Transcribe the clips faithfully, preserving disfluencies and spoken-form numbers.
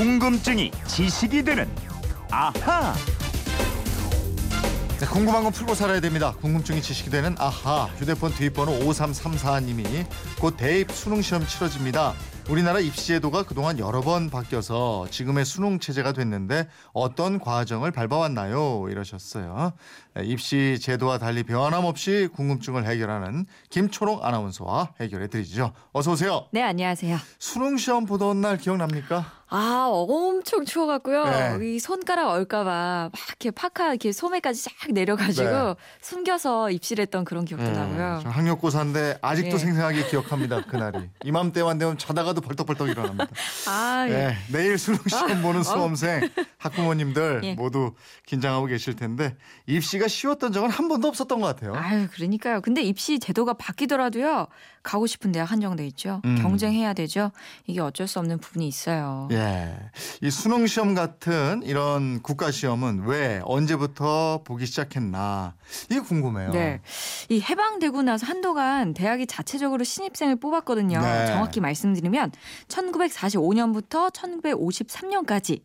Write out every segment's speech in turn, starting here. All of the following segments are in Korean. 궁금증이 지식이 되는 아하. 네, 궁금한 건 풀고 살아야 됩니다. 궁금증이 지식이 되는 아하. 휴대폰 뒷번호 오삼삼사님이 곧 대입 수능 시험 치러집니다. 우리나라 입시제도가 그동안 여러 번 바뀌어서 지금의 수능 체제가 됐는데 어떤 과정을 밟아왔나요? 이러셨어요. 입시제도와 달리 변함없이 궁금증을 해결하는 김초롱 아나운서와 해결해드리죠. 어서 오세요. 네, 안녕하세요. 수능 시험 보던 날 기억납니까? 아, 엄청 추워갖고요. 네. 이 손가락 얼까봐 막 이렇게 파카 이렇게 소매까지 쫙 내려가지고 네. 숨겨서 입시를 했던 그런 기억도 음, 나고요. 학력고사인데 아직도 네. 생생하게 기억합니다. 그날이. 이맘때만 되면 자다가도 벌떡벌떡 일어납니다. 아, 예. 네, 내일 수능시험 아, 보는 수험생 어. 학부모님들 예. 모두 긴장하고 계실 텐데 입시가 쉬웠던 적은 한 번도 없었던 것 같아요. 아유, 그러니까요. 근데 입시 제도가 바뀌더라도요. 가고 싶은 대학 한정돼 있죠. 음. 경쟁해야 되죠. 이게 어쩔 수 없는 부분이 있어요. 예, 이 수능시험 같은 이런 국가시험은 왜 언제부터 보기 시작했나 이게 궁금해요. 네, 이 해방되고 나서 한동안 대학이 자체적으로 신입생을 뽑았거든요. 네. 정확히 말씀드리면 천구백사십오년부터 천구백오십삼년까지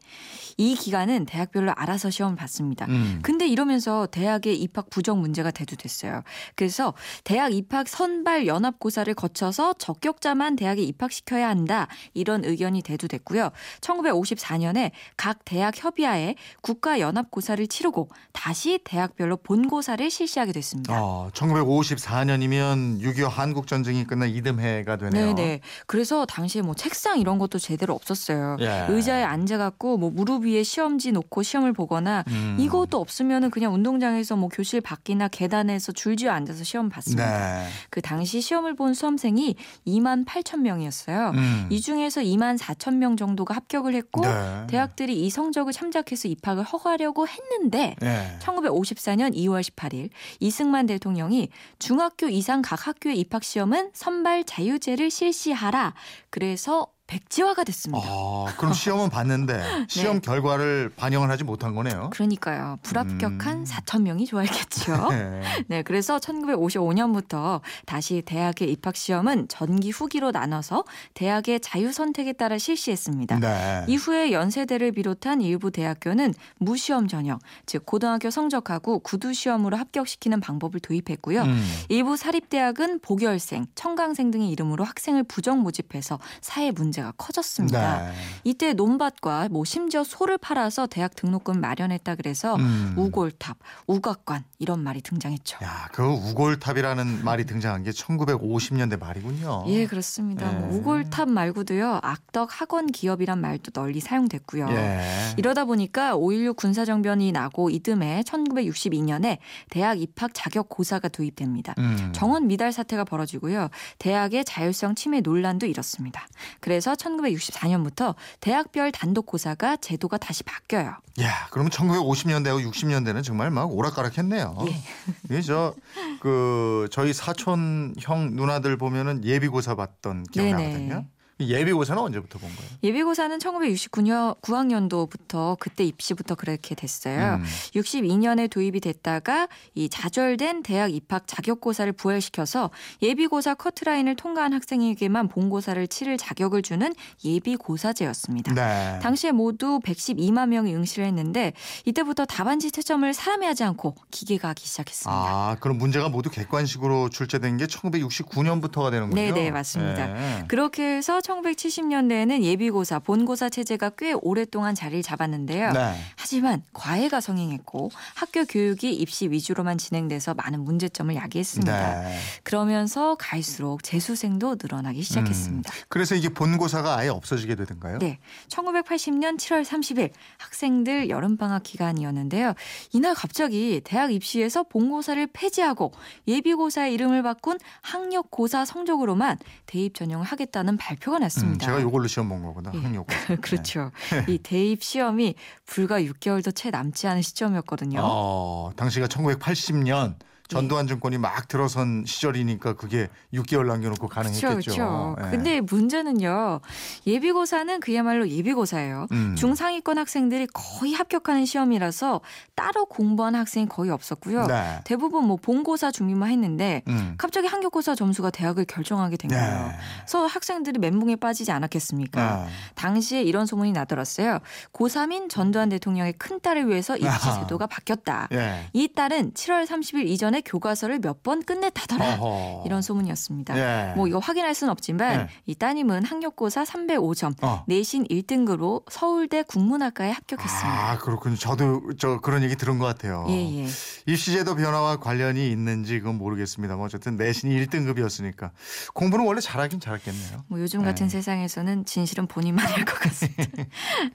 이 기간은 대학별로 알아서 시험을 봤습니다. 음. 근데 이러면서 대학의 입학 부정 문제가 대두됐어요. 그래서 대학 입학 선발 연합고사를 거쳐서 적격자만 대학에 입학시켜야 한다. 이런 의견이 대두됐고요. 천구백오십사년에 각 대학 협의하에 국가 연합고사를 치르고 다시 대학별로 본고사를 실시하게 됐습니다. 어, 천구백오십사년이면 육이오 한국전쟁이 끝난 이듬해가 되네요. 네네. 그래서 당시에 뭐 책상 이런 것도 제대로 없었어요. 예. 의자에 앉아갖고 뭐 무릎 위에 시험지 놓고 시험을 보거나 음. 이것도 없으면은 그냥 운동장에서 뭐 교실 밖이나 계단에서 줄지어 앉아서 시험 봤습니다. 네. 그 당시 시험을 본 수험생이 이만 팔천 명이었어요. 음. 이 중에서 이만 사천 명 정도가 합격을 했고 네. 대학들이 이 성적을 참작해서 입학을 허가하려고 했는데 네. 천구백오십사년 이월 십팔일 이승만 대통령이 중학교 이상 각 학교의 입학 시험은 선발 자유제를 실시하라. 그래서 백지화가 됐습니다. 아, 그럼 시험은 봤는데 시험 네. 결과를 반영을 하지 못한 거네요. 그러니까요. 불합격한 음. 사천 명이 좋아했겠죠. 네. 네, 그래서 천구백오십오년부터 다시 대학의 입학시험은 전기 후기로 나눠서 대학의 자유선택에 따라 실시했습니다. 네. 이후에 연세대를 비롯한 일부 대학교는 무시험 전형, 즉 고등학교 성적하고 구두시험으로 합격시키는 방법을 도입했고요. 음. 일부 사립대학은 복열생, 청강생 등의 이름으로 학생을 부정 모집해서 사회 문제 제가 커졌습니다. 네. 이때 논밭과 뭐 심지어 소를 팔아서 대학 등록금 마련했다 그래서 음. 우골탑, 우각관 이런 말이 등장했죠. 야, 그 우골탑이라는 말이 등장한 게 천구백오십년대 말이군요. 예, 그렇습니다. 예. 우골탑 말고도요. 악덕 학원 기업이란 말도 널리 사용됐고요. 예. 이러다 보니까 오일육 군사정변이 나고 이듬해 천구백육십이년에 대학 입학 자격 고사가 도입됩니다. 음. 정원 미달 사태가 벌어지고요. 대학의 자율성 침해 논란도 일었습니다. 그래서 그래서 천구백육십사년부터 대학별 단독고사가 제도가 다시 바뀌어요. 야, 그러면 천구백오십년대하고 육십년대는 정말 막 오락가락했네요. 예. 이게 저 그 저희 사촌 형 누나들 보면은 예비고사 봤던 기억이 네네. 나거든요. 예비고사는 언제부터 본 거예요? 예비고사는 천구백육십구년 구학년도부터 그때 입시부터 그렇게 됐어요. 음. 육십이년에 도입이 됐다가 이 좌절된 대학 입학 자격고사를 부활시켜서 예비고사 커트라인을 통과한 학생에게만 본고사를 치를 자격을 주는 예비고사제였습니다. 네. 당시에 모두 백십이만 명이 응시를 했는데 이때부터 답안지 채점을 사람이 하지 않고 기계가 하기 시작했습니다. 아, 그럼 문제가 모두 객관식으로 출제된 게 천구백육십구년부터가 되는군요. 네, 네, 맞습니다. 네. 그렇게 해서 천구백칠십년대에는 예비고사, 본고사 체제가 꽤 오랫동안 자리를 잡았는데요. 네. 하지만 과외가 성행했고 학교 교육이 입시 위주로만 진행돼서 많은 문제점을 야기했습니다. 네. 그러면서 갈수록 재수생도 늘어나기 시작했습니다. 음, 그래서 이게 본고사가 아예 없어지게 되던가요? 네. 천구백팔십년 칠월 삼십일 학생들 여름방학 기간이었는데요. 이날 갑자기 대학 입시에서 본고사를 폐지하고 예비고사의 이름을 바꾼 학력고사 성적으로만 대입 전형을 하겠다는 발표가 났습니다. 음, 제가 이걸로 시험 본 거구나. 예. 그렇죠. 네. 이 대입 시험이 불과 육 개월도 채 남지 않은 시점이었거든요. 어, 당시가 천구백팔십년 전두환 정권이 막 들어선 시절이니까 그게 육 개월 남겨놓고 가능했겠죠. 그렇죠. 예. 근데 문제는요. 예비고사는 그야말로 예비고사예요. 음. 중상위권 학생들이 거의 합격하는 시험이라서 따로 공부한 학생이 거의 없었고요. 네. 대부분 뭐 본고사 준비만 했는데 음. 갑자기 한국고사 점수가 대학을 결정하게 된 거예요. 네. 그래서 학생들이 멘붕에 빠지지 않았겠습니까? 네. 당시에 이런 소문이 나돌았어요. 고삼인 전두환 대통령의 큰딸을 위해서 입시 제도가 바뀌었다. 네. 이 딸은 칠월 삼십일 이전에 교과서를 몇 번 끝냈다더라. 어허. 이런 소문이었습니다. 네. 뭐 이거 확인할 수는 없지만 네. 이 따님은 학력고사 삼백오 점 어. 내신 일 등급으로 서울대 국문학과에 합격했습니다. 아 그렇군요. 저도 저 그런 얘기 들은 것 같아요. 예, 예. 입시제도 변화와 관련이 있는지 그건 모르겠습니다. 뭐 어쨌든 내신이 일 등급이었으니까 공부는 원래 잘하긴 잘했겠네요. 뭐 요즘 같은 네. 세상에서는 진실은 본인만 알 것 같습니다.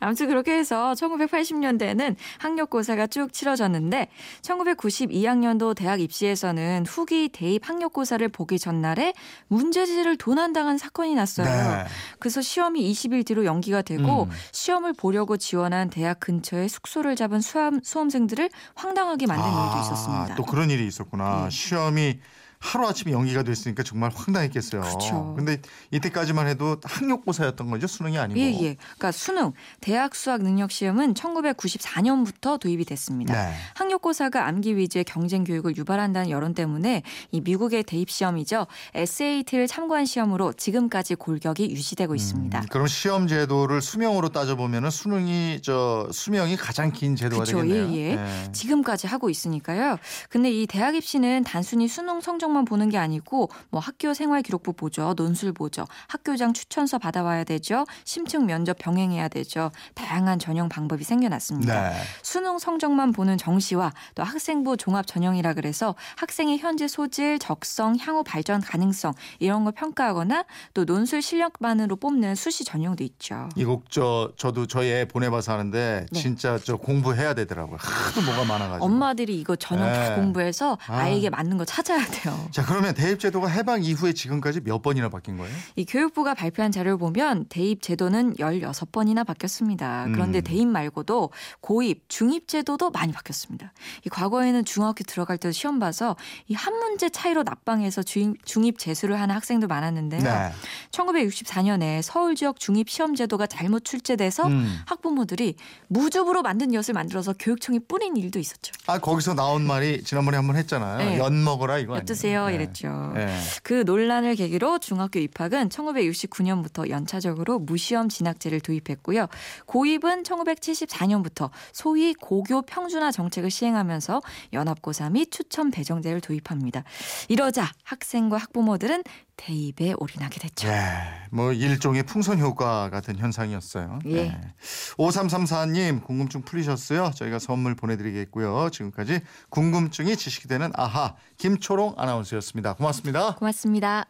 아무튼 그렇게 해서 천구백팔십 년대에는 학력고사가 쭉 치러졌는데 천구백구십이 학년도 대학 입시에서는 후기 대입 학력고사를 보기 전날에 문제지를 도난당한 사건이 났어요. 네. 그래서 시험이 이십 일 뒤로 연기가 되고 음. 시험을 보려고 지원한 대학 근처에 숙소를 잡은 수험, 수험생들을 황당하게 만든 아, 일도 있었습니다. 또 그런 일이 있었구나. 네. 시험이 하루아침에 연기가 됐으니까 정말 황당했겠어요. 그렇죠. 근데 이때까지만 해도 학력고사였던 거죠? 수능이 아니고. 예, 예. 그러니까 수능, 대학 수학 능력 시험은 천구백구십사 년부터 도입이 됐습니다. 네. 학력고사가 암기 위주의 경쟁 교육을 유발한다는 여론 때문에 이 미국의 대입 시험이죠. 에스에이티를 참고한 시험으로 지금까지 골격이 유지되고 있습니다. 음, 그럼 시험 제도를 수명으로 따져보면은 수능이 저 수명이 가장 긴 제도가 그렇죠. 되겠네요. 예, 예. 네. 지금까지 하고 있으니까요. 근데 이 대학 입시는 단순히 수능 성적 만 보는 게 아니고 뭐 학교 생활 기록부 보죠. 논술 보죠. 학교장 추천서 받아와야 되죠. 심층 면접 병행해야 되죠. 다양한 전형 방법이 생겨났습니다. 네. 수능 성적만 보는 정시와 또 학생부 종합 전형이라 그래서 학생의 현재 소질, 적성, 향후 발전 가능성 이런 걸 평가하거나 또 논술 실력만으로 뽑는 수시 전형도 있죠. 이 곡 저, 저도 저희 애 보내봐서 하는데 네. 진짜 저 공부해야 되더라고요. 하도 뭐가 많아가지고. 엄마들이 이거 전형 네. 다 공부해서 아이에게 맞는 거 찾아야 돼요. 자 그러면 대입 제도가 해방 이후에 지금까지 몇 번이나 바뀐 거예요? 이 교육부가 발표한 자료를 보면 대입 제도는 열여섯 번이나 바뀌었습니다. 그런데 음. 대입 말고도 고입, 중입 제도도 많이 바뀌었습니다. 이 과거에는 중학교 들어갈 때도 시험 봐서 이 한 문제 차이로 납방해서 중입, 중입 재수를 하는 학생도 많았는데요. 네. 천구백육십사 년에 서울 지역 중입 시험 제도가 잘못 출제돼서 음. 학부모들이 무주부로 만든 엿을 만들어서 교육청에 뿌린 일도 있었죠. 아 거기서 나온 말이 지난번에 한번 했잖아요. 네. 엿 먹어라 이거 아니에요? 네. 이랬죠. 네. 그 논란을 계기로 중학교 입학은 천구백육십구 년부터 연차적으로 무시험 진학제를 도입했고요. 고입은 천구백칠십사 년부터 소위 고교 평준화 정책을 시행하면서 연합고사 및 추천 배정제를 도입합니다. 이러자 학생과 학부모들은 대입에 올인하게 됐죠. 네, 뭐 일종의 풍선 효과 같은 현상이었어요. 예. 네. 오삼삼사 님 궁금증 풀리셨어요? 저희가 선물 보내드리겠고요. 지금까지 궁금증이 지식이 되는 아하 김초롱 아나운서였습니다. 고맙습니다. 고맙습니다.